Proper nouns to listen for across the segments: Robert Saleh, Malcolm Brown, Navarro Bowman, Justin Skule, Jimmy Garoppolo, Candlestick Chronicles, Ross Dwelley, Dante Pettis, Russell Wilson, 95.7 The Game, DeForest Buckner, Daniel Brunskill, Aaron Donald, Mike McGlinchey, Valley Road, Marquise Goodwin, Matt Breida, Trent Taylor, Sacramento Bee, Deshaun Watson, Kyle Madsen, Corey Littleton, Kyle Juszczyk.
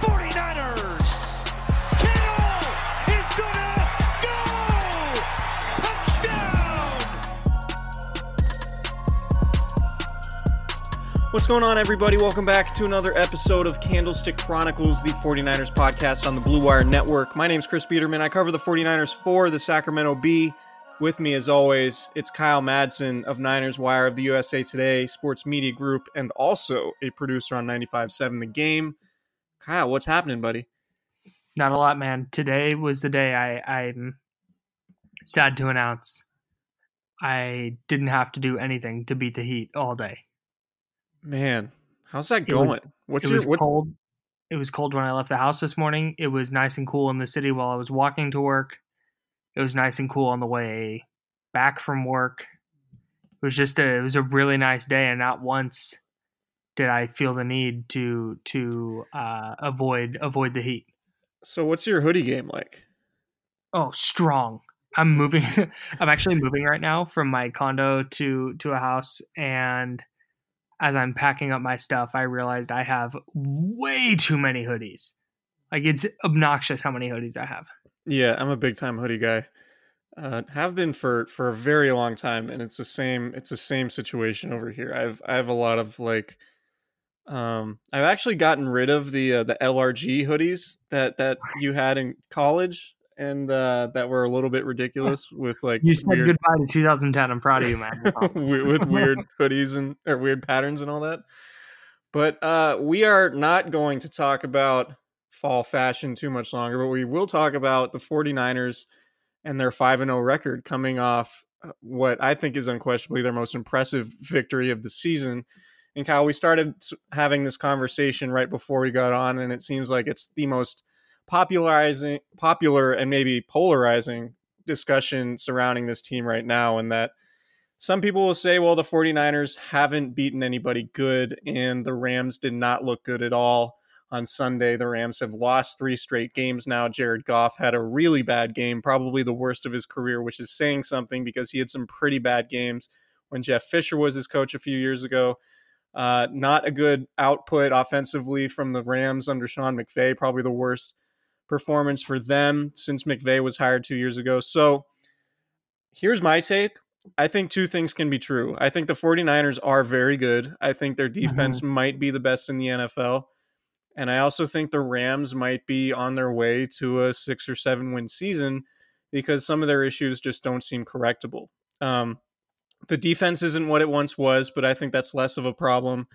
49ers. Kittle is gonna What's going on, everybody? Welcome back to another episode of Candlestick Chronicles, the 49ers podcast on the Blue Wire Network. My name's Chris Biederman. I cover the 49ers for the Sacramento Bee. With me, as always, it's Kyle Madsen of Niners Wire of the USA Today Sports Media Group and also a producer on 95.7 The Game. Kyle, what's happening, buddy? Not a lot, man. Today was the day I'm sad to announce I didn't have to do anything to beat the heat all day. Man, how's that going? It was cold. It was cold when I left the house this morning. It was nice and cool in the city while I was walking to work. It was nice and cool on the way back from work. It was just a really nice day, and not once did I feel the need to avoid the heat. So, what's your hoodie game like? Oh, strong. I'm moving. I'm actually moving right now from my condo to a house, and as I'm packing up my stuff, I realized I have way too many hoodies. Like, it's obnoxious how many hoodies I have. Yeah, I'm a big time hoodie guy. Have been for a very long time, and it's the same situation over here. I have a lot of like, I've actually gotten rid of the LRG hoodies that you had in college and that were a little bit ridiculous with like you said weird... goodbye to 2010. I'm proud of you, man. With weird hoodies and or weird patterns and all that. But we are not going to talk about fall fashion too much longer, but we will talk about the 49ers and their 5-0 record coming off what I think is unquestionably their most impressive victory of the season. And Kyle, we started having this conversation right before we got on, and it seems like it's the most popular and maybe polarizing discussion surrounding this team right now, and that some people will say, well, the 49ers haven't beaten anybody good and the Rams did not look good at all on Sunday. The Rams have lost 3 straight games now. Jared Goff had a really bad game, probably the worst of his career, which is saying something because he had some pretty bad games when Jeff Fisher was his coach a few years ago. Not a good output offensively from the Rams under Sean McVay, probably the worst performance for them since McVay was hired 2 years ago. So here's my take. I think two things can be true. I think the 49ers are very good. I think their defense might be the best in the NFL. And I also think the Rams might be on their way to a 6 or 7 win season. because some of their issues just don't seem correctable. The defense isn't what it once was, but I think that's less of a problem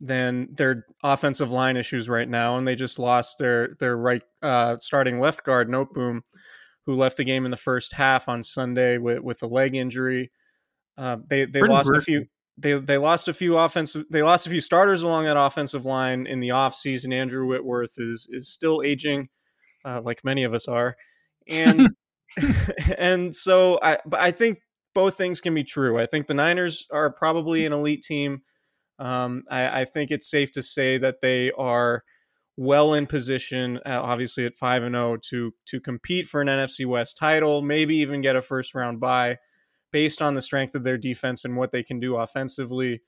than their offensive line issues right now. And they just lost their right starting left guard, Noteboom, who left the game in the first half on Sunday with a leg injury. They lost a few starters along that offensive line in the offseason. Andrew Whitworth is still aging, like many of us are, and and so I think both things can be true. I think the Niners are probably an elite team. I think it's safe to say that they are well in position, obviously at 5-0, to compete for an NFC West title, maybe even get a first round bye, based on the strength of their defense and what they can do offensively.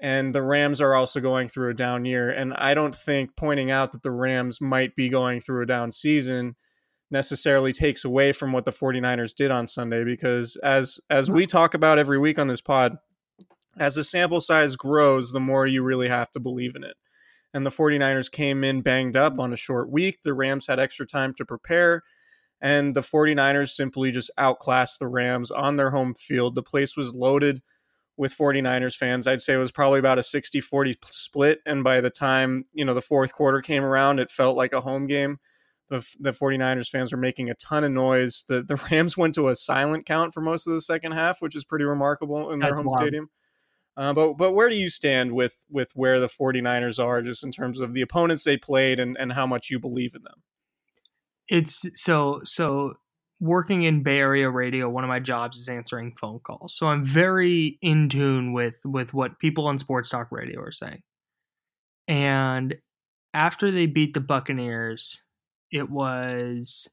And the Rams are also going through a down year. And I don't think pointing out that the Rams might be going through a down season necessarily takes away from what the 49ers did on Sunday, because as we talk about every week on this pod, as the sample size grows, the more you really have to believe in it. And the 49ers came in banged up on a short week. The Rams had extra time to prepare. And the 49ers simply just outclassed the Rams on their home field. The place was loaded with 49ers fans. I'd say it was probably about a 60-40 split. And by the time, the fourth quarter came around, it felt like a home game. The 49ers fans were making a ton of noise. The Rams went to a silent count for most of the second half, which is pretty remarkable in their home stadium. But where do you stand with where the 49ers are, just in terms of the opponents they played and how much you believe in them? It's so working in Bay Area radio, one of my jobs is answering phone calls. So I'm very in tune with what people on sports talk radio are saying. And after they beat the Buccaneers, it was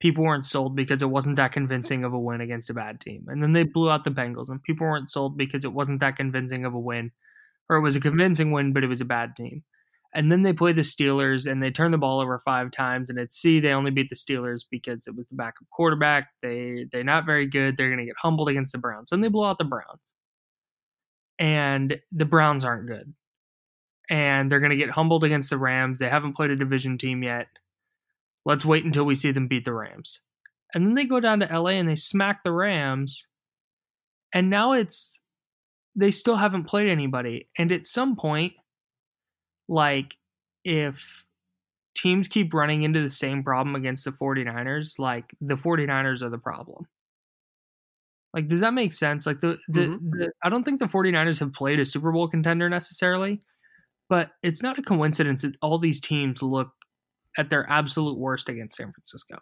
people weren't sold because it wasn't that convincing of a win against a bad team. And then they blew out the Bengals, and people weren't sold because it wasn't that convincing of a win, or it was a convincing win, but it was a bad team. And then they play the Steelers, and they turn the ball over 5 times. And they only beat the Steelers because it was the backup quarterback. They're not very good. They're going to get humbled against the Browns. And they blow out the Browns. And the Browns aren't good. And they're going to get humbled against the Rams. They haven't played a division team yet. Let's wait until we see them beat the Rams. And then they go down to LA, and they smack the Rams. And now they still haven't played anybody. And at some point, like, if teams keep running into the same problem against the 49ers, like, the 49ers are the problem. Like, does that make sense? Like, I don't think the 49ers have played a Super Bowl contender necessarily, but it's not a coincidence that all these teams look at their absolute worst against San Francisco.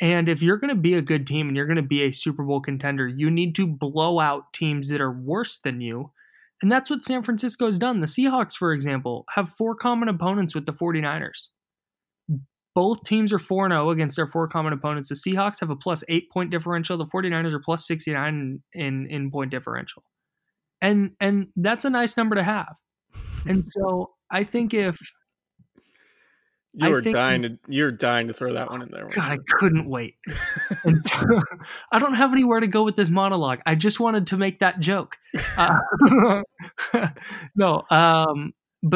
And if you're going to be a good team and you're going to be a Super Bowl contender, you need to blow out teams that are worse than you. And that's what San Francisco's done. The Seahawks, for example, have 4 common opponents with the 49ers. Both teams are 4-0 against their 4 common opponents. The Seahawks have a +8 point differential. The 49ers are +69 in point differential. And that's a nice number to have. And so I think you're dying to throw that one in there. God, I couldn't wait. I don't have anywhere to go with this monologue. I just wanted to make that joke. But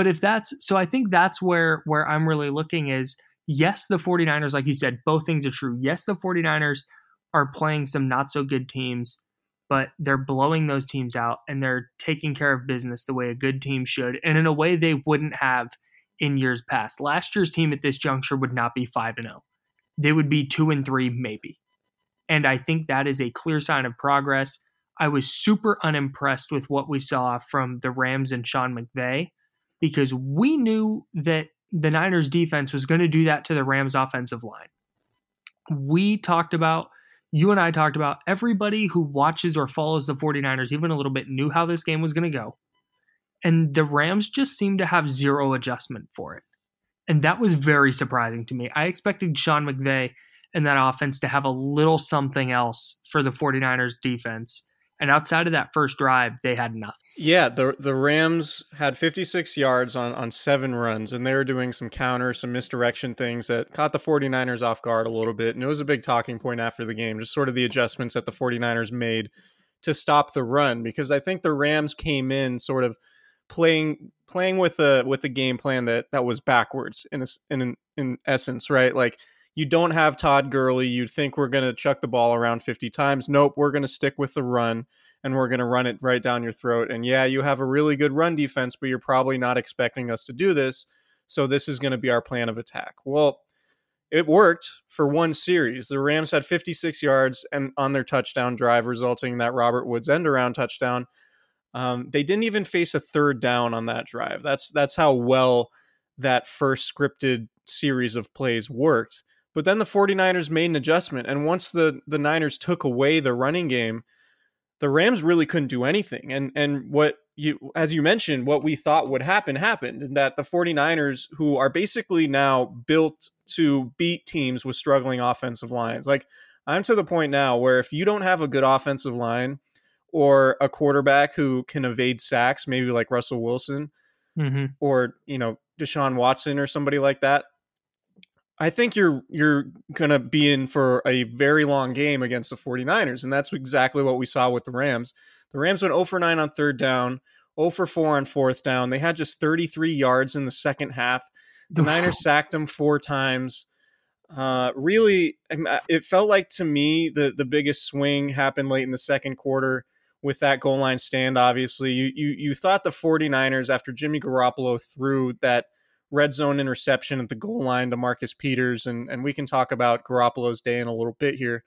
if that's so, I think that's where I'm really looking is, yes, the 49ers, like you said, both things are true. Yes, the 49ers are playing some not so good teams, but they're blowing those teams out, and they're taking care of business the way a good team should, and in a way they wouldn't have in years past. Last year's team at this juncture would not be 5-0. They would be 2-3 maybe. And I think that is a clear sign of progress. I was super unimpressed with what we saw from the Rams and Sean McVay, because we knew that the Niners defense was going to do that to the Rams offensive line. You and I talked about, everybody who watches or follows the 49ers even a little bit knew how this game was going to go. And the Rams just seemed to have zero adjustment for it. And that was very surprising to me. I expected Sean McVay and that offense to have a little something else for the 49ers defense. And outside of that first drive, they had nothing. Yeah, the Rams had 56 yards on 7 runs, and they were doing some counters, some misdirection things that caught the 49ers off guard a little bit. And it was a big talking point after the game, just sort of the adjustments that the 49ers made to stop the run, because I think the Rams came in sort of playing with a game plan that was backwards in essence, right? Like, You don't have Todd Gurley. You'd think we're going to chuck the ball around 50 times. Nope, we're going to stick with the run, and we're going to run it right down your throat. And yeah, you have a really good run defense, but you're probably not expecting us to do this. So this is going to be our plan of attack. Well, it worked for one series. The Rams had 56 yards and on their touchdown drive, resulting in that Robert Woods end around touchdown. They didn't even face a third down on that drive. That's how well that first scripted series of plays worked. But then the 49ers made an adjustment. And once the Niners took away the running game, the Rams really couldn't do anything. And what you, as you mentioned, what we thought would happen happened, and that the 49ers, who are basically now built to beat teams with struggling offensive lines. Like, I'm to the point now where if you don't have a good offensive line or a quarterback who can evade sacks, maybe like Russell Wilson or, you know, Deshaun Watson or somebody like that, I think you're going to be in for a very long game against the 49ers. And that's exactly what we saw with the Rams. The Rams went 0 for 9 on third down, 0 for 4 on fourth down. They had just 33 yards in the second half. The Niners sacked them four times. Really, it felt like to me the biggest swing happened late in the second quarter with that goal line stand, obviously. You thought the 49ers, after Jimmy Garoppolo threw that red zone interception at the goal line to Marcus Peters. And we can talk about Garoppolo's day in a little bit here,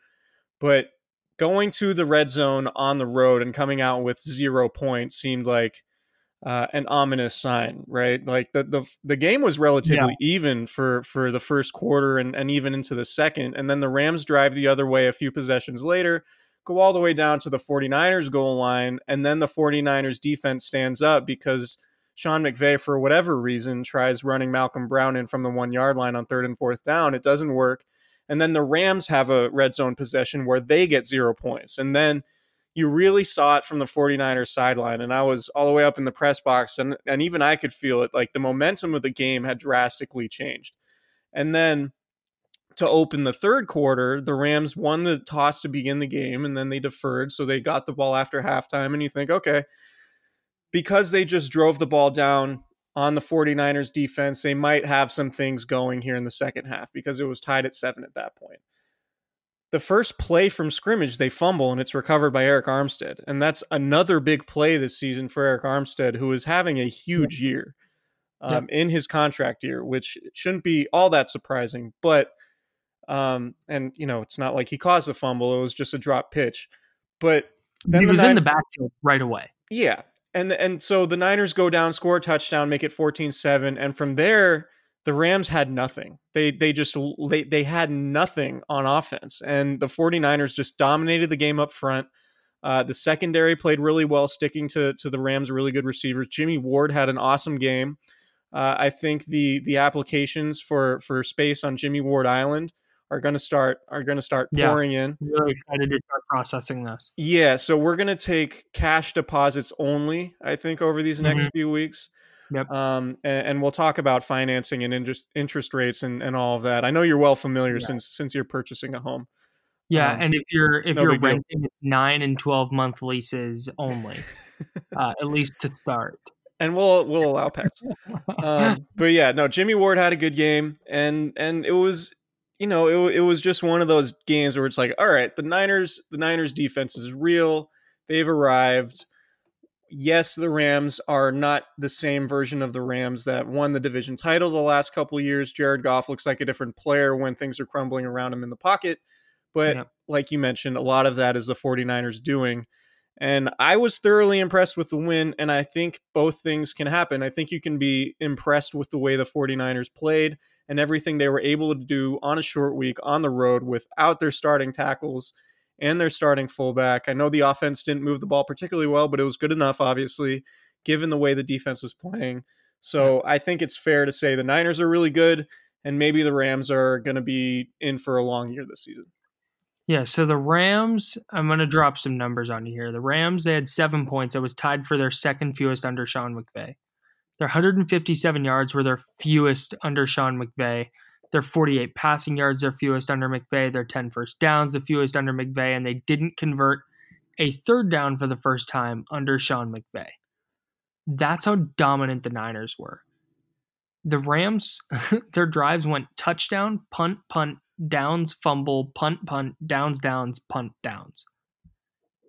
but going to the red zone on the road and coming out with 0 points seemed like an ominous sign, right? Like the game was relatively even for the first quarter and even into the second. And then the Rams drive the other way a few possessions later, go all the way down to the 49ers goal line. And then the 49ers defense stands up because Sean McVay, for whatever reason, tries running Malcolm Brown in from the 1 yard line on third and fourth down. It doesn't work. And then the Rams have a red zone possession where they get 0 points. And then you really saw it from the 49ers sideline. And I was all the way up in the press box, and even I could feel it. Like, the momentum of the game had drastically changed. And then to open the third quarter, the Rams won the toss to begin the game, and then they deferred. So they got the ball after halftime. And you think, okay, because they just drove the ball down on the 49ers defense, they might have some things going here in the second half, because it was tied at 7 at that point. The first play from scrimmage, they fumble, and it's recovered by Eric Armstead. And that's another big play this season for Eric Armstead, who is having a huge year in his contract year, which shouldn't be all that surprising. But, and, you know, it's not like he caused the fumble. It was just a drop pitch. But then he was in the backfield right away. Yeah. And so the Niners go down, score a touchdown, make it 14-7. And from there, the Rams had nothing. They had nothing on offense. And the 49ers just dominated the game up front. The secondary played really well, sticking to the Rams' really good receivers. Jimmy Ward had an awesome game. I think the applications for space on Jimmy Ward Island are going to start pouring in. I'm really excited to start processing this. Yeah, so we're going to take cash deposits only, I think, over these next few weeks. Yep. And we'll talk about financing and interest rates and all of that. I know you're well familiar since you're purchasing a home. Yeah, and if you're renting, it's 9 and 12 month leases only, at least to start. And we'll allow pets. But yeah, no, Jimmy Ward had a good game, and it was. You know, it was just one of those games where it's like, all right, the Niners defense is real. They've arrived. Yes, the Rams are not the same version of the Rams that won the division title the last couple of years. Jared Goff looks like a different player when things are crumbling around him in the pocket. But like you mentioned, a lot of that is the 49ers doing. And I was thoroughly impressed with the win, and I think both things can happen. I think you can be impressed with the way the 49ers played and everything they were able to do on a short week on the road without their starting tackles and their starting fullback. I know the offense didn't move the ball particularly well, but it was good enough, obviously, given the way the defense was playing. So I think it's fair to say the Niners are really good, and maybe the Rams are going to be in for a long year this season. Yeah, so the Rams, I'm going to drop some numbers on you here. The Rams, they had 7 points. That was tied for their second fewest under Sean McVay. Their 157 yards were their fewest under Sean McVay. Their 48 passing yards, their fewest under McVay. Their 10 first downs, the fewest under McVay. And they didn't convert a third down for the first time under Sean McVay. That's how dominant the Niners were. The Rams, their drives went touchdown, punt, punt, downs, fumble, punt, punt, downs, downs, punt, downs.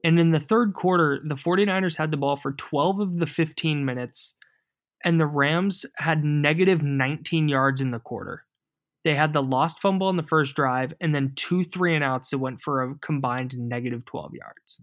And in the third quarter, the 49ers had the ball for 12 of the 15 minutes, and the Rams had negative 19 yards in the quarter. They had the lost fumble on the first drive and then 2 3 and outs that went for a combined negative 12 yards.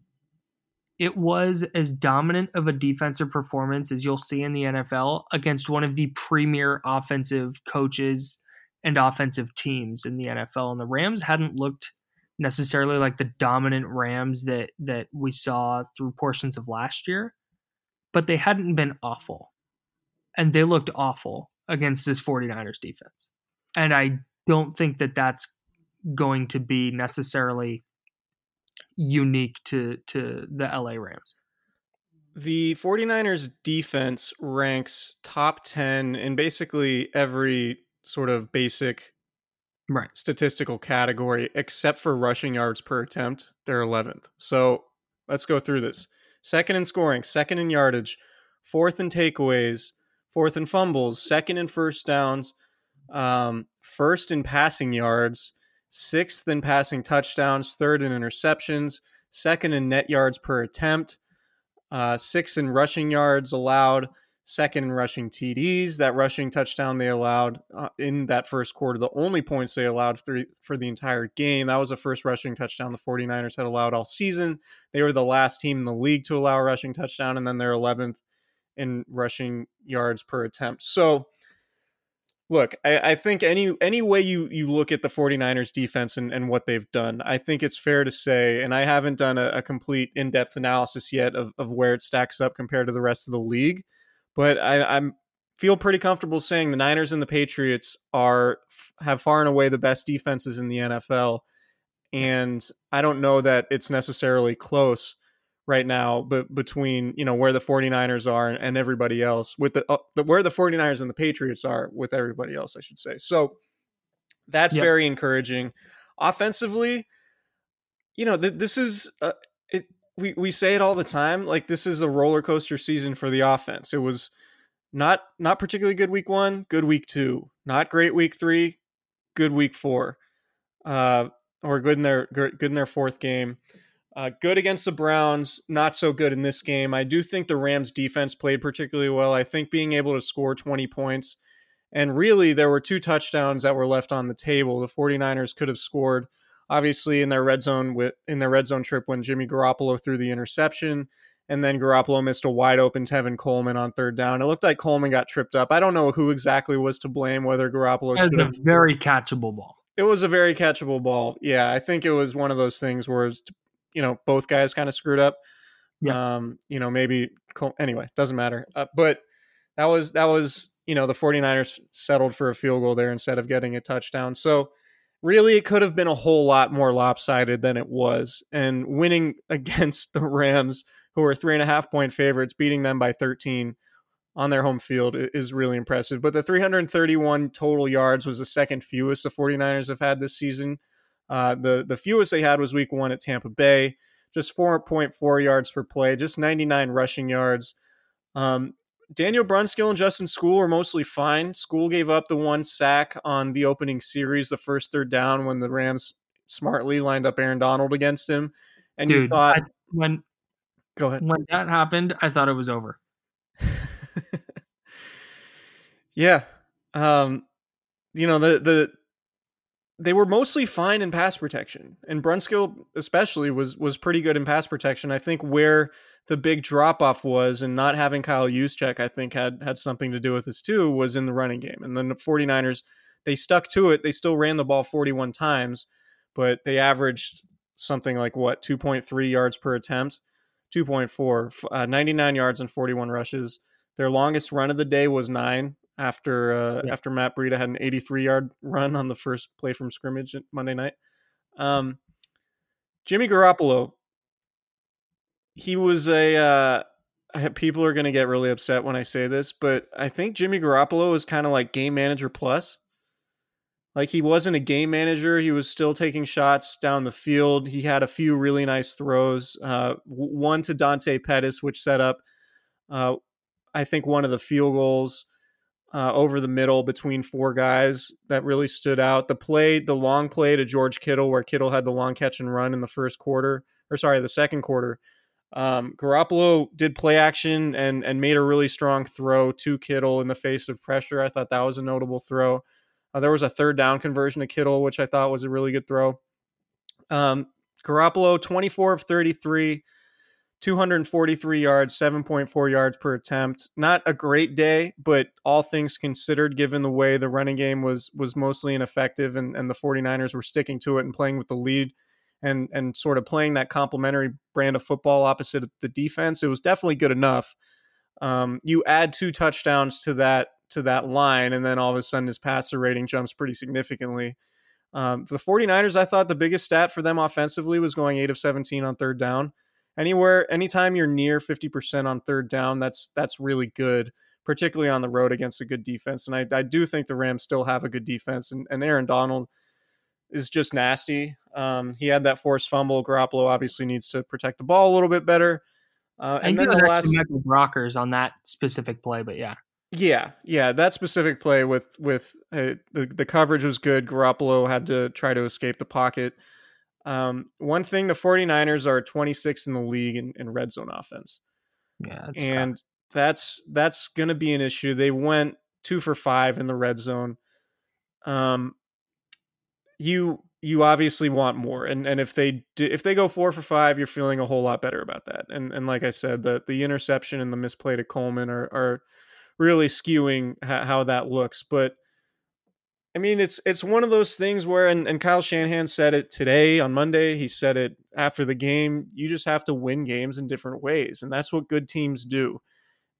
It was as dominant of a defensive performance as you'll see in the NFL against one of the premier offensive coaches and offensive teams in the NFL. And the Rams hadn't looked necessarily like the dominant Rams that we saw through portions of last year, but they hadn't been awful. And they looked awful against this 49ers defense. And I don't think that that's going to be necessarily unique to the LA Rams. The 49ers defense ranks top 10 in basically every sort of basic statistical category, except for rushing yards per attempt. They're 11th. So let's go through this. Second in scoring, second in yardage, fourth in takeaways, fourth in fumbles, second in first downs, first in passing yards, sixth in passing touchdowns, third in interceptions, second in net yards per attempt, sixth in rushing yards allowed, second in rushing TDs. That rushing touchdown they allowed in that first quarter, the only points they allowed for the entire game. That was the first rushing touchdown the 49ers had allowed all season. They were the last team in the league to allow a rushing touchdown, and then they're 11th in rushing yards per attempt. So look, I think any way you look at the 49ers defense and what they've done, I think it's fair to say, and I haven't done a complete in-depth analysis yet of where it stacks up compared to the rest of the league, but I'm feel pretty comfortable saying the Niners and the Patriots have far and away the best defenses in the NFL. And I don't know that it's necessarily close right now, but between, you know, where the 49ers are and everybody else with where the 49ers and the Patriots are with everybody else, I should say. So that's very encouraging. Offensively, you know, this is we say it all the time, like this is a roller coaster season for the offense. It was not particularly good week 1, good week 2, not great week 3, good week 4. Or good in their fourth game. Good against the Browns, not so good in this game. I do think the Rams defense played particularly well. I think being able to score 20 points, and really there were two touchdowns that were left on the table. The 49ers could have scored, obviously, in their red zone trip when Jimmy Garoppolo threw the interception, and then Garoppolo missed a wide open Tevin Coleman on third down. It looked like Coleman got tripped up. I don't know who exactly was to blame, whether Garoppolo should have. It was a very catchable ball. It was a very catchable ball. Yeah, I think it was one of those things where it was you know, both guys kind of screwed up. Yeah. You know, maybe anyway, doesn't matter. But that was, you know, the 49ers settled for a field goal there instead of getting a touchdown. So really it could have been a whole lot more lopsided than it was, and winning against the Rams, who are 3.5 point favorites, beating them by 13 on their home field is really impressive. But the 331 total yards was the second fewest the 49ers have had this season. The fewest they had was week 1 at Tampa Bay, just 4.4 yards per play, just 99 rushing yards. Daniel Brunskill and Justin Skule were mostly fine. Skule gave up the one sack on the opening series, the first third down, when the Rams smartly lined up Aaron Donald against him. And dude, you thought go ahead. When that happened, I thought it was over. Yeah. You know, they were mostly fine in pass protection, and Brunskill especially was pretty good in pass protection. I think where the big drop-off was, and not having Kyle Juszczyk, I think had something to do with this too, was in the running game. And then the 49ers, they stuck to it. They still ran the ball 41 times, but they averaged something like 2.3 yards per attempt, 2.4, 99 yards and 41 rushes. Their longest run of the day was 9. After Matt Breida had an 83-yard run on the first play from scrimmage Monday night. Jimmy Garoppolo, he was people are going to get really upset when I say this, but I think Jimmy Garoppolo was kind of like game manager plus. Like, he wasn't a game manager. He was still taking shots down the field. He had a few really nice throws, one to Dante Pettis, which set up, I think, one of the field goals. over the middle between four guys that really stood out. The play, the long play to George Kittle, where Kittle had the long catch and run in the second quarter. Garoppolo did play action and made a really strong throw to Kittle in the face of pressure. I thought that was a notable throw. There was a third down conversion to Kittle, which I thought was a really good throw. Garoppolo, 24 of 33, 243 yards, 7.4 yards per attempt. Not a great day, but all things considered, given the way the running game was mostly ineffective and the 49ers were sticking to it and playing with the lead and sort of playing that complementary brand of football opposite of the defense, it was definitely good enough. You add two touchdowns to that line, and then all of a sudden his passer rating jumps pretty significantly. For the 49ers, I thought the biggest stat for them offensively was going 8 of 17 on third down. Anytime you're near 50% on third down, that's really good, particularly on the road against a good defense. And I do think the Rams still have a good defense, and Aaron Donald is just nasty. He had that forced fumble. Garoppolo obviously needs to protect the ball a little bit better. And then the last Michael Brockers on that specific play, but yeah. Yeah. That specific play with the coverage was good. Garoppolo had to try to escape the pocket. One thing, the 49ers are 26th in the league in red zone offense. Yeah. And that's going to be an issue. They went 2 for 5 in the red zone. You obviously want more. And if they go 4 for 5, you're feeling a whole lot better about that. And like I said, the interception and the misplay to Coleman are really skewing how that looks. But I mean, it's one of those things where, and Kyle Shanahan said it today on Monday, he said it after the game, you just have to win games in different ways. And that's what good teams do.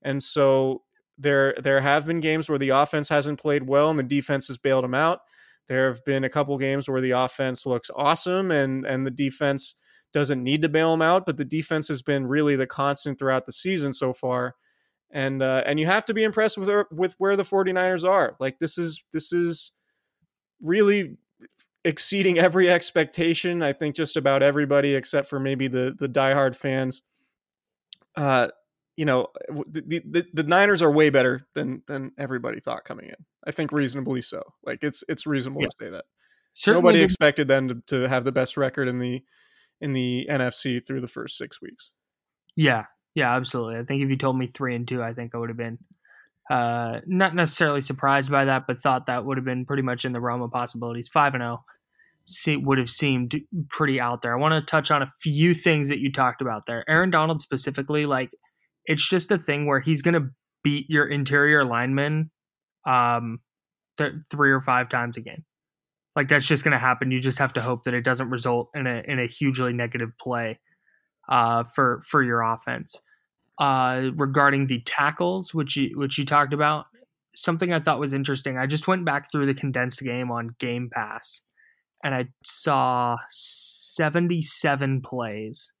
And so there have been games where the offense hasn't played well and the defense has bailed them out. There have been a couple games where the offense looks awesome and the defense doesn't need to bail them out, but the defense has been really the constant throughout the season so far. And you have to be impressed with where the 49ers are. Like, this is really exceeding every expectation. I think just about everybody except for maybe the diehard fans. The Niners are way better than everybody thought coming in. I think reasonably so. Like, it's reasonable to say that. Certainly nobody expected them to have the best record in the NFC through the first 6 weeks. Yeah, absolutely. I think if you told me 3-2, I think I would have been not necessarily surprised by that, but thought that would have been pretty much in the realm of possibilities. 5-0 would have seemed pretty out there. I want to touch on a few things that you talked about there. Aaron Donald specifically, like, it's just a thing where he's going to beat your interior linemen 3 or 5 times a game. Like, that's just going to happen. You just have to hope that it doesn't result in a hugely negative play for your offense. Regarding the tackles, which you talked about, something I thought was interesting. I just went back through the condensed game on Game Pass, and I saw 77 plays.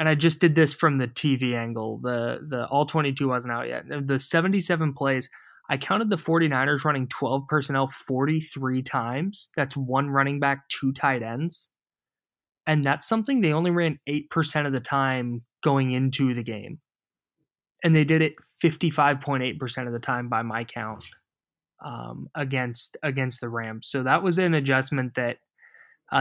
And I just did this from the TV angle. The all 22 wasn't out yet. The 77 plays, I counted the 49ers running 12 personnel 43 times. That's 1 running back, 2 tight ends. And that's something they only ran 8% of the time going into the game. And they did it 55.8% of the time by my count against the Rams. So that was an adjustment that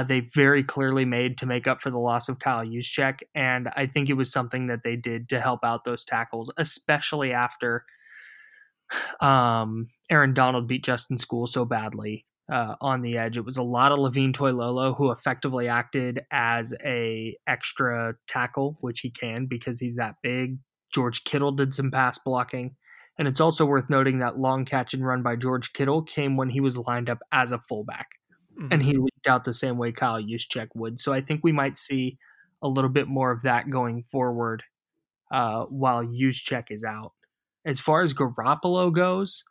they very clearly made to make up for the loss of Kyle Juszczyk. And I think it was something that they did to help out those tackles, especially after Aaron Donald beat Justin Skule so badly. On the edge, it was a lot of Levine Toilolo, who effectively acted as a extra tackle, which he can because he's that big. George Kittle did some pass blocking, and it's also worth noting that long catch and run by George Kittle came when he was lined up as a fullback, and he leaked out the same way Kyle Juszczyk would. So I think we might see a little bit more of that going forward while Juszczyk is out. As far as Garoppolo goes,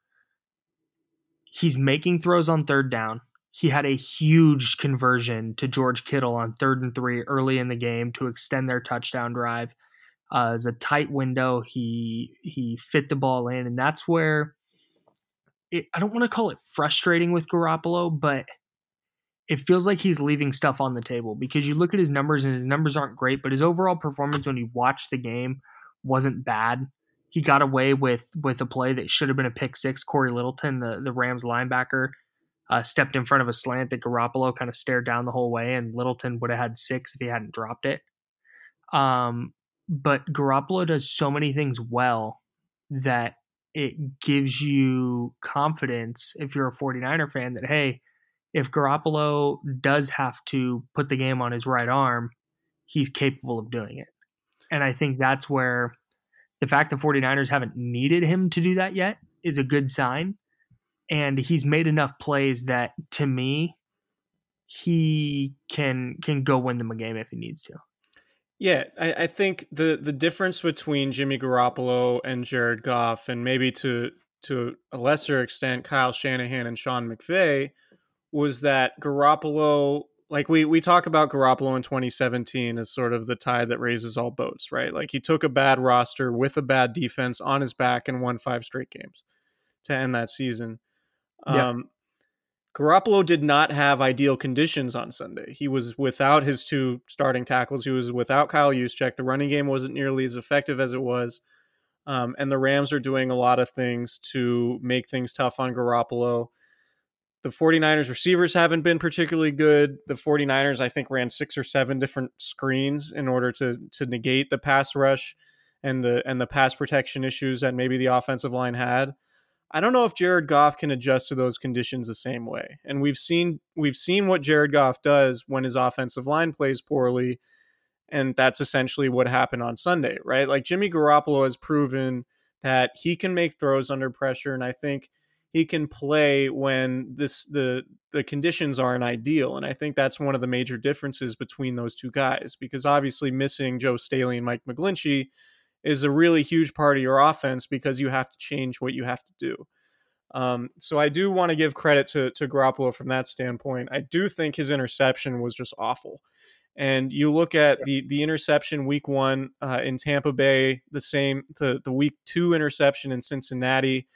he's making throws on third down. He had a huge conversion to George Kittle on 3rd and 3 early in the game to extend their touchdown drive. It was a tight window. He fit the ball in, and that's where I don't want to call it frustrating with Garoppolo, but it feels like he's leaving stuff on the table because you look at his numbers, and his numbers aren't great, but his overall performance when you watch the game wasn't bad. He got away with a play that should have been a pick six. Corey Littleton, the Rams linebacker, stepped in front of a slant that Garoppolo kind of stared down the whole way, and Littleton would have had six if he hadn't dropped it. But Garoppolo does so many things well that it gives you confidence if you're a 49er fan that, hey, if Garoppolo does have to put the game on his right arm, he's capable of doing it. And I think that's where the fact the 49ers haven't needed him to do that yet is a good sign. And he's made enough plays that, to me, he can go win them a game if he needs to. Yeah, I think the difference between Jimmy Garoppolo and Jared Goff, and maybe to a lesser extent Kyle Shanahan and Sean McVay, was that Garoppolo, like we talk about Garoppolo in 2017 as sort of the tide that raises all boats, right? Like he took a bad roster with a bad defense on his back and won 5 straight games to end that season. Yeah. Garoppolo did not have ideal conditions on Sunday. He was without his 2 starting tackles. He was without Kyle Juszczyk. The running game wasn't nearly as effective as it was. And the Rams are doing a lot of things to make things tough on Garoppolo. The 49ers receivers haven't been particularly good. The 49ers, I think, ran 6 or 7 different screens in order to negate the pass rush and the pass protection issues that maybe the offensive line had. I don't know if Jared Goff can adjust to those conditions the same way. And we've seen what Jared Goff does when his offensive line plays poorly, and that's essentially what happened on Sunday, right? Like Jimmy Garoppolo has proven that he can make throws under pressure, and I think he can play when the conditions aren't ideal. And I think that's one of the major differences between those 2 guys, because obviously missing Joe Staley and Mike McGlinchey is a really huge part of your offense because you have to change what you have to do. So I do want to give credit to Garoppolo from that standpoint. I do think his interception was just awful. And you look at the interception week 1 in Tampa Bay, the week 2 interception in Cincinnati.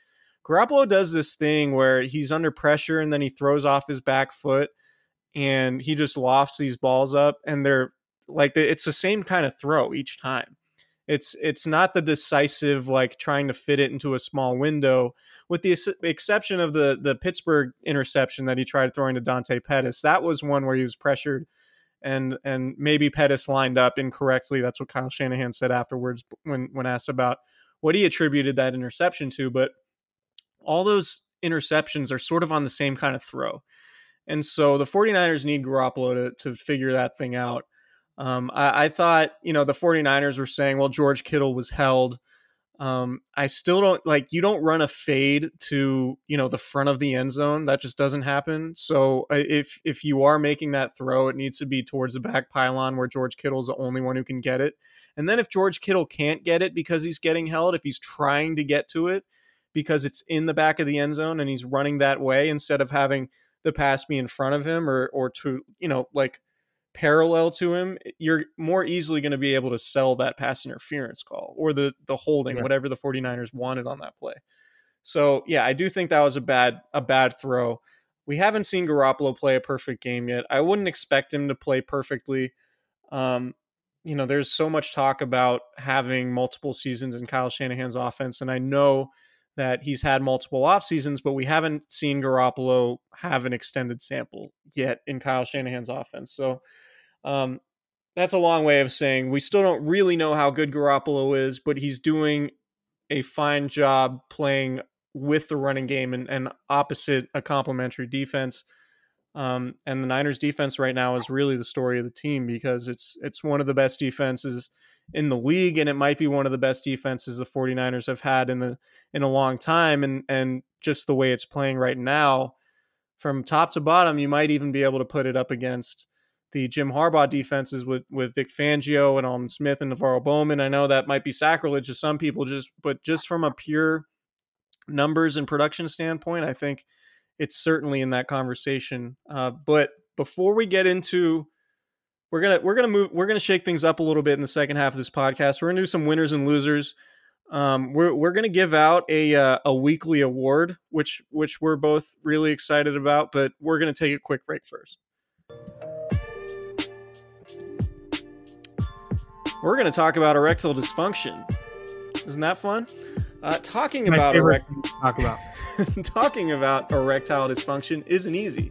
Garoppolo does this thing where he's under pressure and then he throws off his back foot and he just lofts these balls up, and they're like, it's the same kind of throw each time. It's not the decisive, like trying to fit it into a small window, with the exception of the Pittsburgh interception that he tried throwing to Dante Pettis. That was one where he was pressured and maybe Pettis lined up incorrectly. That's what Kyle Shanahan said afterwards when asked about what he attributed that interception to. But all those interceptions are sort of on the same kind of throw. And so the 49ers need Garoppolo to figure that thing out. I thought, the 49ers were saying, well, George Kittle was held. I still don't, you don't run a fade to, the front of the end zone. That just doesn't happen. So if you are making that throw, it needs to be towards the back pylon where George Kittle's the only one who can get it. And then if George Kittle can't get it because he's getting held, if he's trying to get to it because it's in the back of the end zone and he's running that way instead of having the pass be in front of him or to, parallel to him, you're more easily going to be able to sell that pass interference call or the holding, yeah, whatever the 49ers wanted on that play. So yeah, I do think that was a bad throw. We haven't seen Garoppolo play a perfect game yet. I wouldn't expect him to play perfectly. There's so much talk about having multiple seasons in Kyle Shanahan's offense, and I know that he's had multiple off seasons, but we haven't seen Garoppolo have an extended sample yet in Kyle Shanahan's offense. So that's a long way of saying we still don't really know how good Garoppolo is, but he's doing a fine job playing with the running game and opposite a complementary defense. And the Niners defense right now is really the story of the team, because it's one of the best defenses in the league, and it might be one of the best defenses the 49ers have had in a long time. And just the way it's playing right now, from top to bottom, you might even be able to put it up against the Jim Harbaugh defenses with Vic Fangio and Alden Smith and Navarro Bowman. I know that might be sacrilege to some people, but just from a pure numbers and production standpoint, I think it's certainly in that conversation. But before we get into, We're gonna shake things up a little bit in the second half of this podcast. We're gonna do some winners and losers. We're gonna give out a weekly award, which we're both really excited about. But we're gonna take a quick break first. We're gonna talk about erectile dysfunction. Isn't that fun? Talking about erectile dysfunction isn't easy.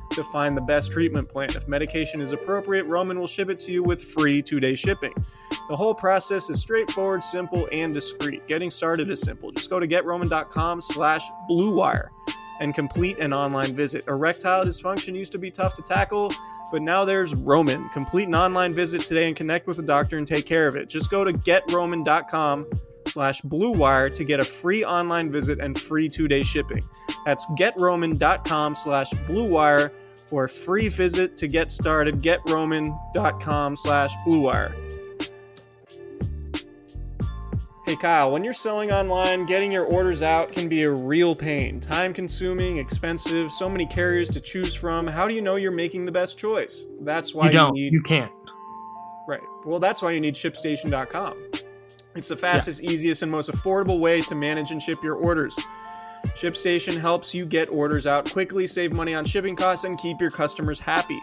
to find the best treatment plan. If medication is appropriate, Roman will ship it to you with free 2-day shipping. The whole process is straightforward, simple, and discreet. Getting started is simple. Just go to getroman.com/bluewire and complete an online visit. Erectile dysfunction used to be tough to tackle, but now there's Roman. Complete an online visit today and connect with a doctor and take care of it. Just go to getroman.com/bluewire to get a free online visit and free 2-day shipping. That's getroman.com/bluewire for a free visit to get started. Getroman.com/bluewire. Hey Kyle, when you're selling online, getting your orders out can be a real pain. Time-consuming, expensive, so many carriers to choose from. How do you know you're making the best choice? That's why you can't. Right. Well, that's why you need ShipStation.com. It's the fastest, easiest, and most affordable way to manage and ship your orders. ShipStation helps you get orders out quickly, save money on shipping costs, and keep your customers happy.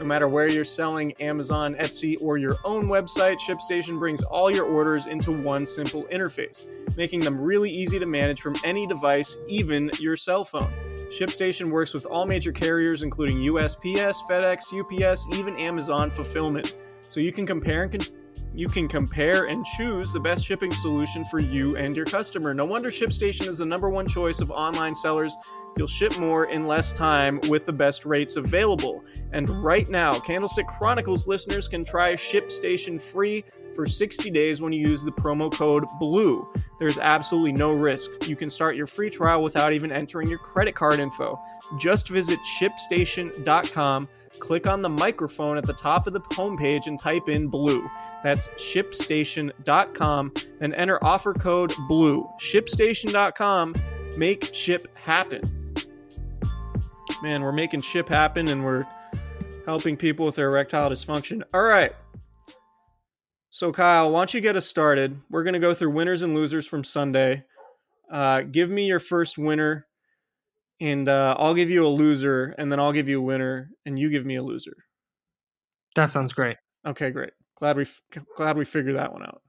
No matter where you're selling, Amazon, Etsy, or your own website, ShipStation brings all your orders into one simple interface, making them really easy to manage from any device, even your cell phone. ShipStation works with all major carriers, including USPS, FedEx, UPS, even Amazon Fulfillment, so you can compare and choose the best shipping solution for you and your customer. No wonder ShipStation is the number one choice of online sellers. You'll ship more in less time with the best rates available. And right now, Candlestick Chronicles listeners can try ShipStation free for 60 days when you use the promo code BLUE. There's absolutely no risk. You can start your free trial without even entering your credit card info. Just visit ShipStation.com. Click on the microphone at the top of the homepage and type in BLUE. That's ShipStation.com. Then enter offer code BLUE. ShipStation.com. Make ship happen. Man, we're making ship happen and we're helping people with their erectile dysfunction. All right. So, Kyle, why don't you get us started? We're going to go through winners and losers from Sunday. Give me your first winner. And I'll give you a loser, and then I'll give you a winner, and you give me a loser. That sounds great. Okay, great. Glad we figured that one out.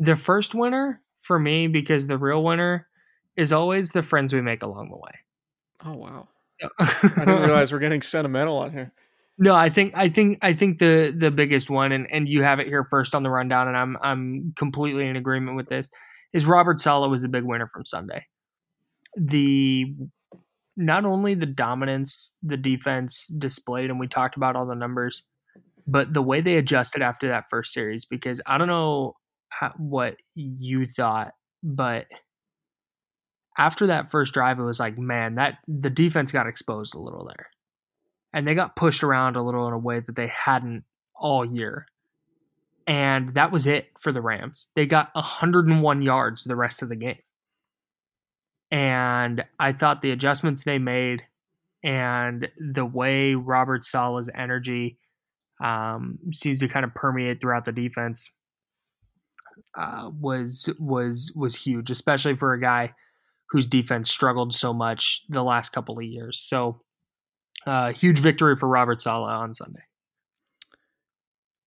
The first winner for me, because the real winner is always the friends we make along the way. Oh wow! So. I didn't realize we're getting sentimental on here. No, I think the biggest one, and you have it here first on the rundown, and I'm completely in agreement with this. Is Robert Saleh was the big winner from Sunday. Not only the dominance the defense displayed, and we talked about all the numbers, but the way they adjusted after that first series, because I don't know what you thought, but after that first drive, it was like, man, that the defense got exposed a little there. And they got pushed around a little in a way that they hadn't all year. And that was it for the Rams. They got 101 yards the rest of the game. And I thought the adjustments they made and the way Robert Saleh's energy seems to kind of permeate throughout the defense was huge, especially for a guy whose defense struggled so much the last couple of years. So huge victory for Robert Saleh on Sunday.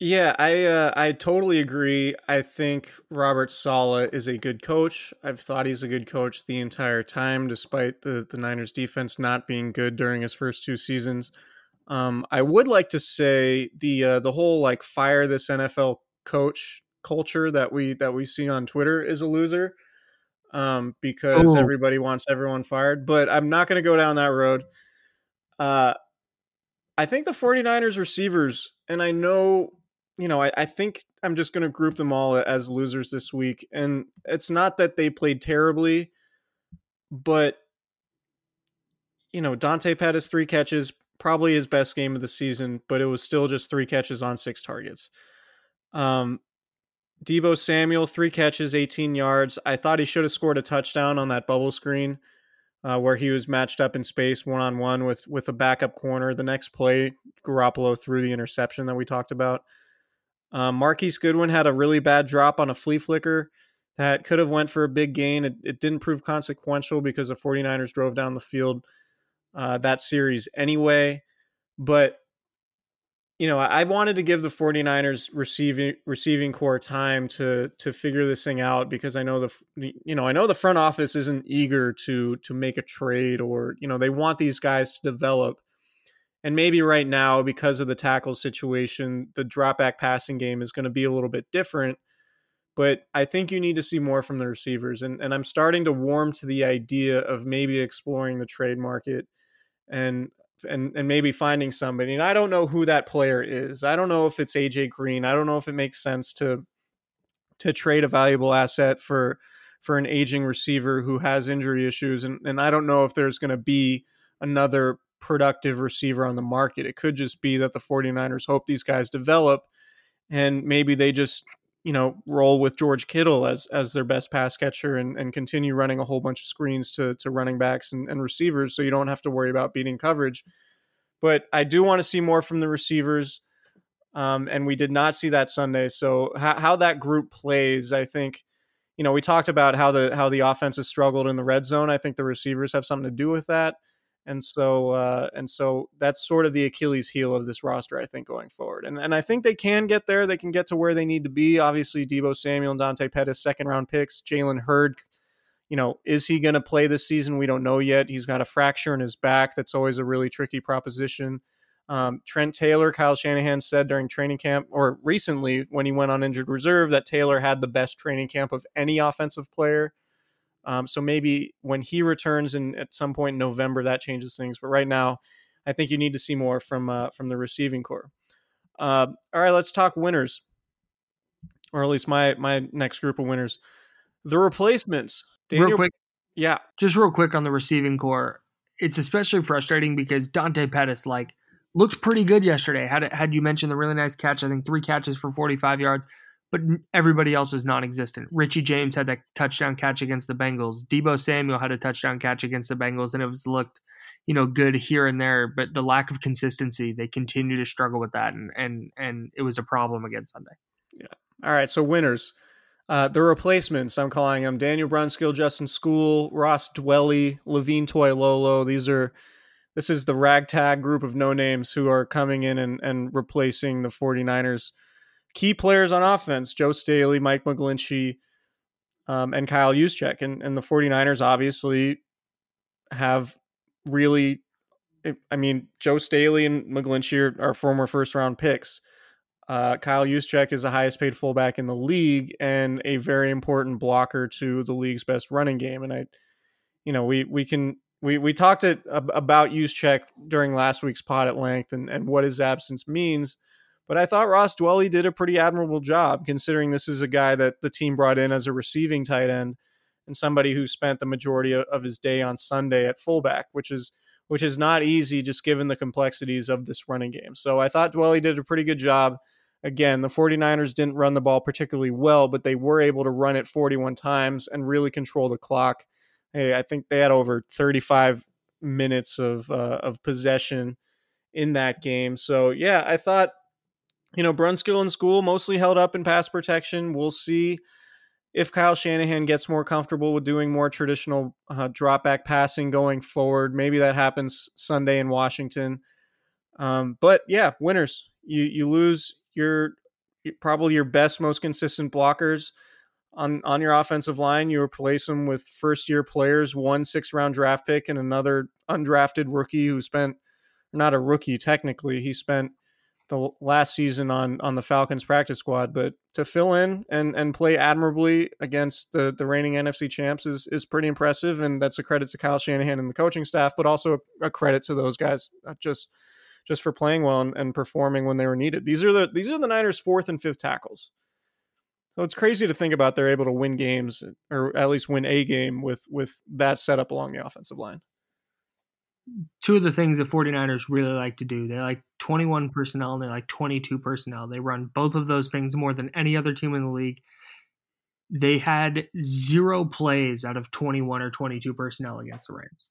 Yeah, I totally agree. I think Robert Saleh is a good coach. I've thought he's a good coach the entire time, despite the Niners defense not being good during his first two seasons. I would like to say the whole like fire this NFL coach culture that we see on Twitter is a loser, because everybody wants everyone fired. But I'm not going to go down that road. I think the 49ers receivers, and I know. You know, I think I'm just going to group them all as losers this week. And it's not that they played terribly, but, you know, Dante Pettis, 3 catches, probably his best game of the season, but it was still just 3 catches on 6 targets. Debo Samuel, 3 catches, 18 yards. I thought he should have scored a touchdown on that bubble screen where he was matched up in space one-on-one with a backup corner. The next play, Garoppolo threw the interception that we talked about. Marquise Goodwin had a really bad drop on a flea flicker that could have went for a big gain. It didn't prove consequential because the 49ers drove down the field that series anyway. But, you know, I wanted to give the 49ers receiving core time to figure this thing out, because I know the front office isn't eager to make a trade, or, you know, they want these guys to develop. And maybe right now, because of the tackle situation, the dropback passing game is going to be a little bit different. But I think you need to see more from the receivers. And I'm starting to warm to the idea of maybe exploring the trade market and maybe finding somebody. And I don't know who that player is. I don't know if it's AJ Green. I don't know if it makes sense to trade a valuable asset for an aging receiver who has injury issues. And I don't know if there's going to be another productive receiver on the market. It could just be that the 49ers hope these guys develop, and maybe they just, you know, roll with George Kittle as their best pass catcher and continue running a whole bunch of screens to running backs and receivers, so you don't have to worry about beating coverage. But I do want to see more from the receivers, and we did not see that Sunday. So how that group plays, I think, you know, we talked about how the offense has struggled in the red zone. I think the receivers have something to do with that, and so that's sort of the Achilles heel of this roster, I think, going forward. And I think they can get there. They can get to where they need to be. Obviously, Debo Samuel and Dante Pettis, second-round picks. Jalen Hurd, you know, is he going to play this season? We don't know yet. He's got a fracture in his back. That's always a really tricky proposition. Trent Taylor, Kyle Shanahan said during training camp, or recently when he went on injured reserve, that Taylor had the best training camp of any offensive player. So maybe when he returns at some point in November, that changes things. But right now, I think you need to see more from the receiving corps. All right, let's talk winners, or at least my next group of winners, the replacements. Daniel, real quick, yeah, just real quick on the receiving corps. It's especially frustrating because Dante Pettis looked pretty good yesterday. Had you mentioned the really nice catch? I think 3 catches for 45 yards. But everybody else was non-existent. Richie James had that touchdown catch against the Bengals. Debo Samuel had a touchdown catch against the Bengals, and it was looked, you know, good here and there. But the lack of consistency, they continue to struggle with that, and it was a problem again Sunday. Yeah. All right. So winners, the replacements. I'm calling them Daniel Brunskill, Justin Skule, Ross Dwelley, Levine Toilolo. This is the ragtag group of no names who are coming in and replacing the 49ers. Key players on offense, Joe Staley, Mike McGlinchey, and Kyle Juszczyk. And the 49ers obviously have really, I mean, Joe Staley and McGlinchey are former first-round picks. Kyle Juszczyk is the highest-paid fullback in the league and a very important blocker to the league's best running game. And, we talked about Juszczyk during last week's pod at length and what his absence means. But I thought Ross Dwelley did a pretty admirable job, considering this is a guy that the team brought in as a receiving tight end and somebody who spent the majority of his day on Sunday at fullback, which is not easy, just given the complexities of this running game. So I thought Dwelley did a pretty good job. Again, the 49ers didn't run the ball particularly well, but they were able to run it 41 times and really control the clock. I think they had over 35 minutes of possession in that game. So, yeah, I thought, you know, Brunskill and Skule mostly held up in pass protection. We'll see if Kyle Shanahan gets more comfortable with doing more traditional drop-back passing going forward. Maybe that happens Sunday in Washington. But, yeah, winners. You lose probably your best, most consistent blockers on your offensive line. You replace them with first-year players, 1 6-round draft pick, and another undrafted rookie who spent – not a rookie, technically. He spent – the last season on the Falcons practice squad, but to fill in and play admirably against the reigning NFC champs is pretty impressive. And that's a credit to Kyle Shanahan and the coaching staff, but also a credit to those guys just for playing well and performing when they were needed. These are the Niners' 4th and 5th tackles. So it's crazy to think about they're able to win games, or at least win a game with that setup along the offensive line. two of the things the 49ers really like to do. They like 21 personnel and they like 22 personnel. They run both of those things more than any other team in the league. They had 0 plays out of 21 or 22 personnel against the Rams.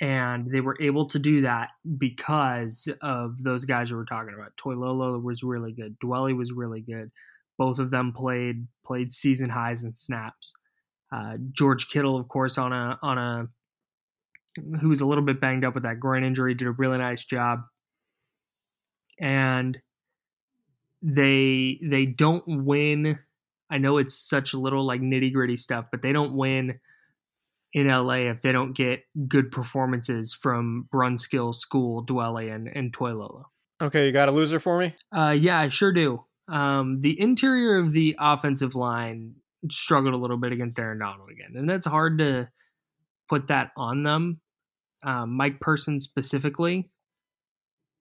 And they were able to do that because of those guys we were talking about. Toilolo was really good. Dwelley was really good. Both of them played season highs in snaps. George Kittle, of course, who was a little bit banged up with that groin injury, did a really nice job. And they don't win. I know it's such little like nitty gritty stuff, but they don't win in LA if they don't get good performances from Brunskill, Skule, Dwelley, and Toilolo. Okay, you got a loser for me? Yeah, I sure do. The interior of the offensive line struggled a little bit against Aaron Donald again, and that's hard to put that on them. Mike Person specifically,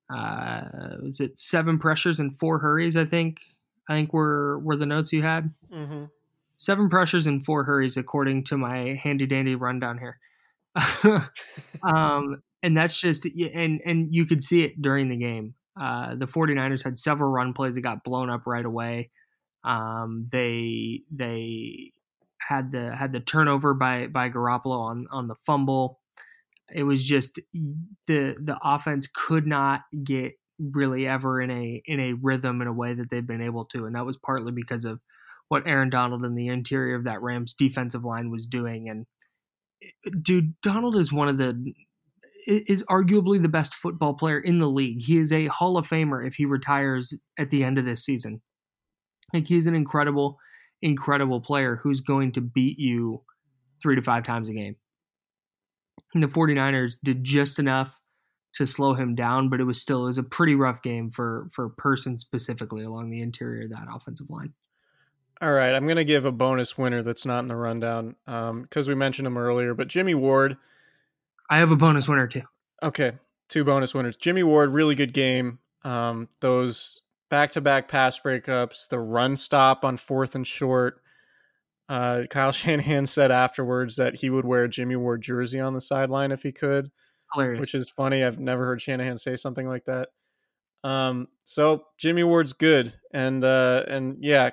was it 7 pressures and 4 hurries? I think were the notes you had. Mm-hmm. 7 pressures and 4 hurries, according to my handy dandy rundown here. And that's just, and you could see it during the game. The 49ers had several run plays that got blown up right away. They had the turnover by Garoppolo on the fumble. It was just the offense could not get really ever in a rhythm in a way that they've been able to, and that was partly because of what Aaron Donald and the interior of that Rams defensive line was doing. And dude, Donald is arguably the best football player in the league. He is a Hall of Famer if he retires at the end of this season. Like, he's an incredible, incredible player who's going to beat you 3 to 5 times a game. And the 49ers did just enough to slow him down, but it was a pretty rough game for Person specifically along the interior of that offensive line. All right, I'm going to give a bonus winner that's not in the rundown because we mentioned him earlier, but Jimmy Ward. I have a bonus winner too. Okay, 2 bonus winners. Jimmy Ward, really good game. Those back-to-back pass breakups, the run stop on 4th and short. Kyle Shanahan said afterwards that he would wear a Jimmy Ward jersey on the sideline if he could. Hilarious. Which is funny. I've never heard Shanahan say something like that. So Jimmy Ward's good. And yeah,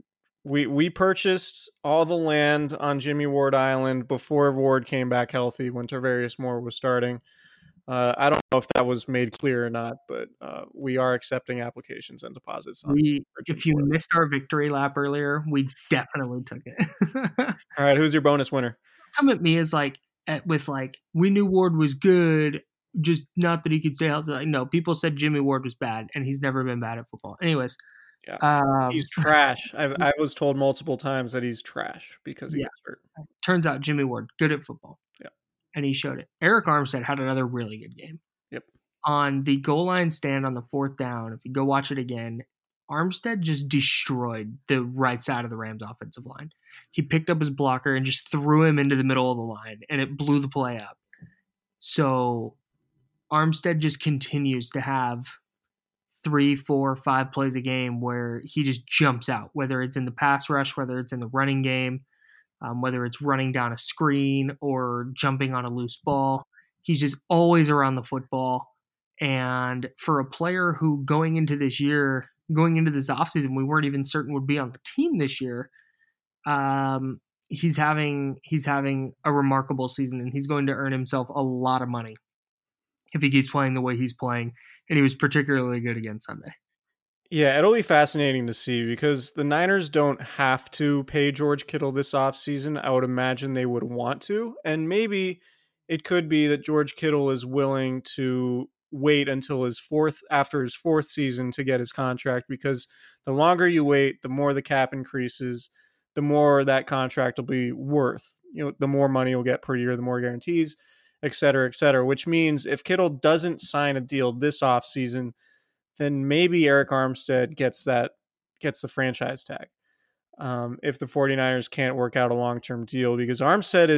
We purchased all the land on Jimmy Ward Island before Ward came back healthy when Tarvarius Moore was starting. I don't know if that was made clear or not, but we are accepting applications and deposits. If you missed our victory lap earlier, we definitely took it. All right, who's your bonus winner? Come at me as we knew Ward was good, just not that he could stay healthy. No, people said Jimmy Ward was bad, and he's never been bad at football. Anyways. Yeah, he's trash. I was told multiple times that he's trash because he gets hurt. Turns out Jimmy Ward, good at football. Yeah, and he showed it. Eric Armstead had another really good game. Yep. On the goal line stand on the 4th down, if you go watch it again, Armstead just destroyed the right side of the Rams offensive line. He picked up his blocker and just threw him into the middle of the line, and it blew the play up. So Armstead just continues to have 3, 4, 5 plays a game where he just jumps out, whether it's in the pass rush, whether it's in the running game, whether it's running down a screen or jumping on a loose ball. He's just always around the football. And for a player who going into this offseason, we weren't even certain would be on the team this year, he's having a remarkable season, and he's going to earn himself a lot of money if he keeps playing the way he's playing. And he was particularly good again Sunday. Yeah, it'll be fascinating to see because the Niners don't have to pay George Kittle this offseason. I would imagine they would want to. And maybe it could be that George Kittle is willing to wait until his fourth season to get his contract, because the longer you wait, the more the cap increases, the more that contract will be worth. You know, the more money you'll get per year, the more guarantees, et cetera, which means if Kittle doesn't sign a deal this offseason, then maybe Eric Armstead gets the franchise tag if the 49ers can't work out a long-term deal, because Armstead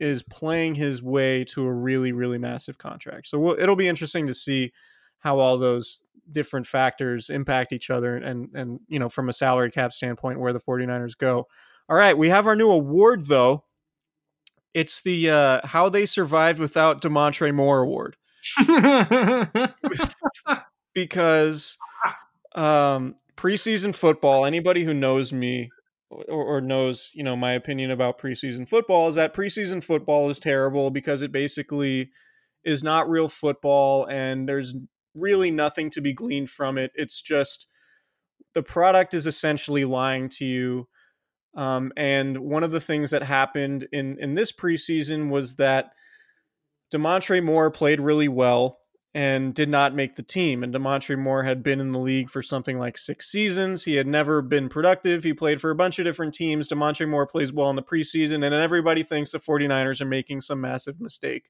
is playing his way to a really, really massive contract. So it'll be interesting to see how all those different factors impact each other and you know, from a salary cap standpoint, where the 49ers go. All right, we have our new award, though. It's the How They Survived Without DeMontre Moore Award. Because preseason football, anybody who knows me or knows, you know, my opinion about preseason football is that preseason football is terrible because it basically is not real football and there's really nothing to be gleaned from it. It's just the product is essentially lying to you. And one of the things that happened in this preseason was that DeMontre Moore played really well and did not make the team. And DeMontre Moore had been in the league for something like 6 seasons. He had never been productive. He played for a bunch of different teams. DeMontre Moore plays well in the preseason, and everybody thinks the 49ers are making some massive mistake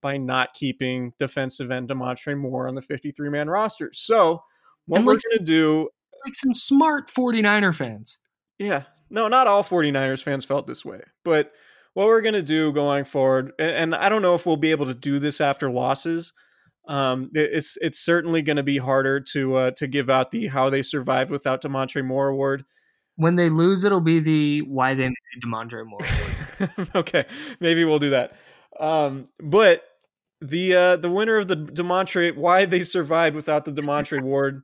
by not keeping defensive end DeMontre Moore on the 53-man roster. So what we're going to do... Like some smart 49er fans. Yeah. No, not all 49ers fans felt this way. But what we're going to do going forward, and I don't know if we'll be able to do this after losses. It's certainly going to be harder to give out the How They Survived Without DeMontre Moore Award. When they lose, it'll be the Why They Made DeMontre Moore Award. Okay, maybe we'll do that. But the winner of the DeMontre Why They Survived Without the DeMontre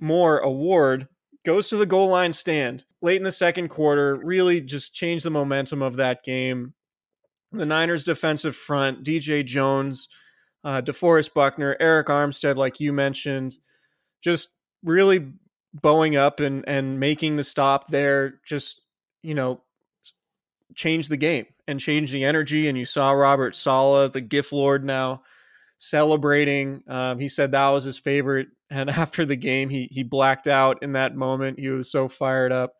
Moore Award goes to the goal line stand late in the second quarter, really just changed the momentum of that game. The Niners defensive front, DJ Jones, DeForest Buckner, Eric Armstead, like you mentioned, just really bowing up and making the stop there, just, you know, change the game and change the energy. And you saw Robert Saleh, the GIF Lord, now celebrating. He said that was his favorite. And after the game, he blacked out in that moment. He was so fired up.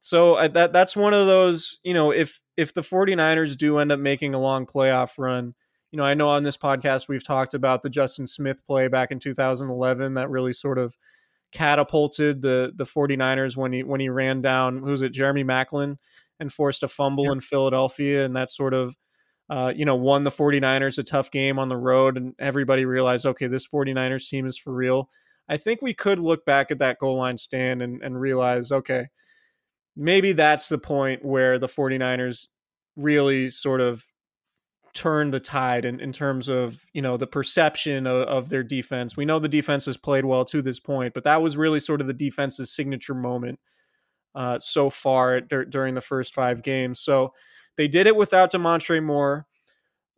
So that's one of those, you know, if the 49ers do end up making a long playoff run, you know, I know on this podcast, we've talked about the Justin Smith play back in 2011 that really sort of catapulted the 49ers when he ran down, who was it, Jeremy Maclin, and forced a fumble in Philadelphia. And that sort of, won the 49ers a tough game on the road, and everybody realized, okay, this 49ers team is for real. I think we could look back at that goal line stand and realize, okay, maybe that's the point where the 49ers really sort of turn the tide in terms of, you know, the perception of their defense. We know the defense has played well to this point, but that was really sort of the defense's signature moment so far during the first 5 games. So they did it without DeMontre Moore.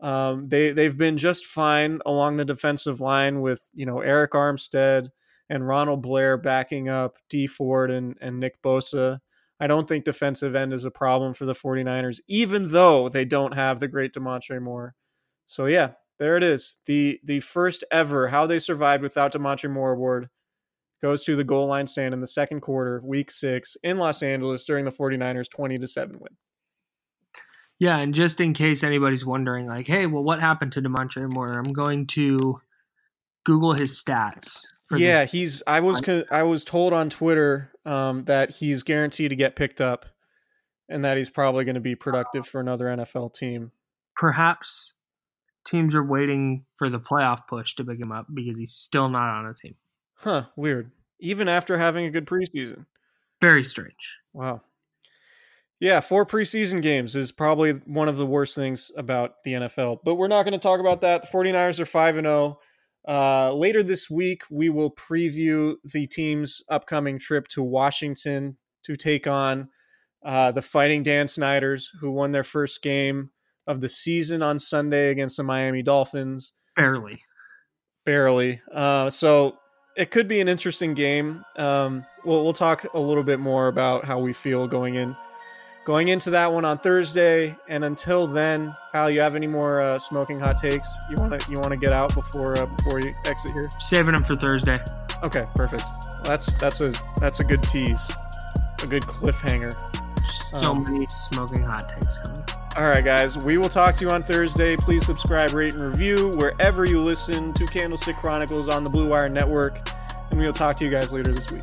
They've been just fine along the defensive line with, you know, Eric Armstead and Ronald Blair backing up Dee Ford and Nick Bosa. I don't think defensive end is a problem for the 49ers, even though they don't have the great DeMontre Moore. So, yeah, there it is. The first ever How They Survived Without DeMontre Moore Award goes to the goal line stand in the second quarter, week 6 in Los Angeles during the 49ers 20-7 win. Yeah, and just in case anybody's wondering, like, hey, well, what happened to DeMontre Moore? I'm going to Google his stats. I was told on Twitter that he's guaranteed to get picked up and that he's probably going to be productive for another NFL team. Perhaps teams are waiting for the playoff push to pick him up because he's still not on a team. Huh, weird. Even after having a good preseason. Very strange. Wow. Yeah, 4 preseason games is probably one of the worst things about the NFL. But we're not going to talk about that. The 49ers are 5-0. Later this week, we will preview the team's upcoming trip to Washington to take on the Fighting Dan Snyders, who won their first game of the season on Sunday against the Miami Dolphins. Barely. So it could be an interesting game. We'll talk a little bit more about how we feel going into that one on Thursday, and until then, Kyle, you have any more smoking hot takes you want to get out before you exit here? Saving them for Thursday. Okay, perfect. Well, that's a good tease, a good cliffhanger. So many smoking hot takes coming. All right, guys, we will talk to you on Thursday. Please subscribe, rate, and review wherever you listen to Candlestick Chronicles on the Blue Wire Network, and we'll talk to you guys later this week.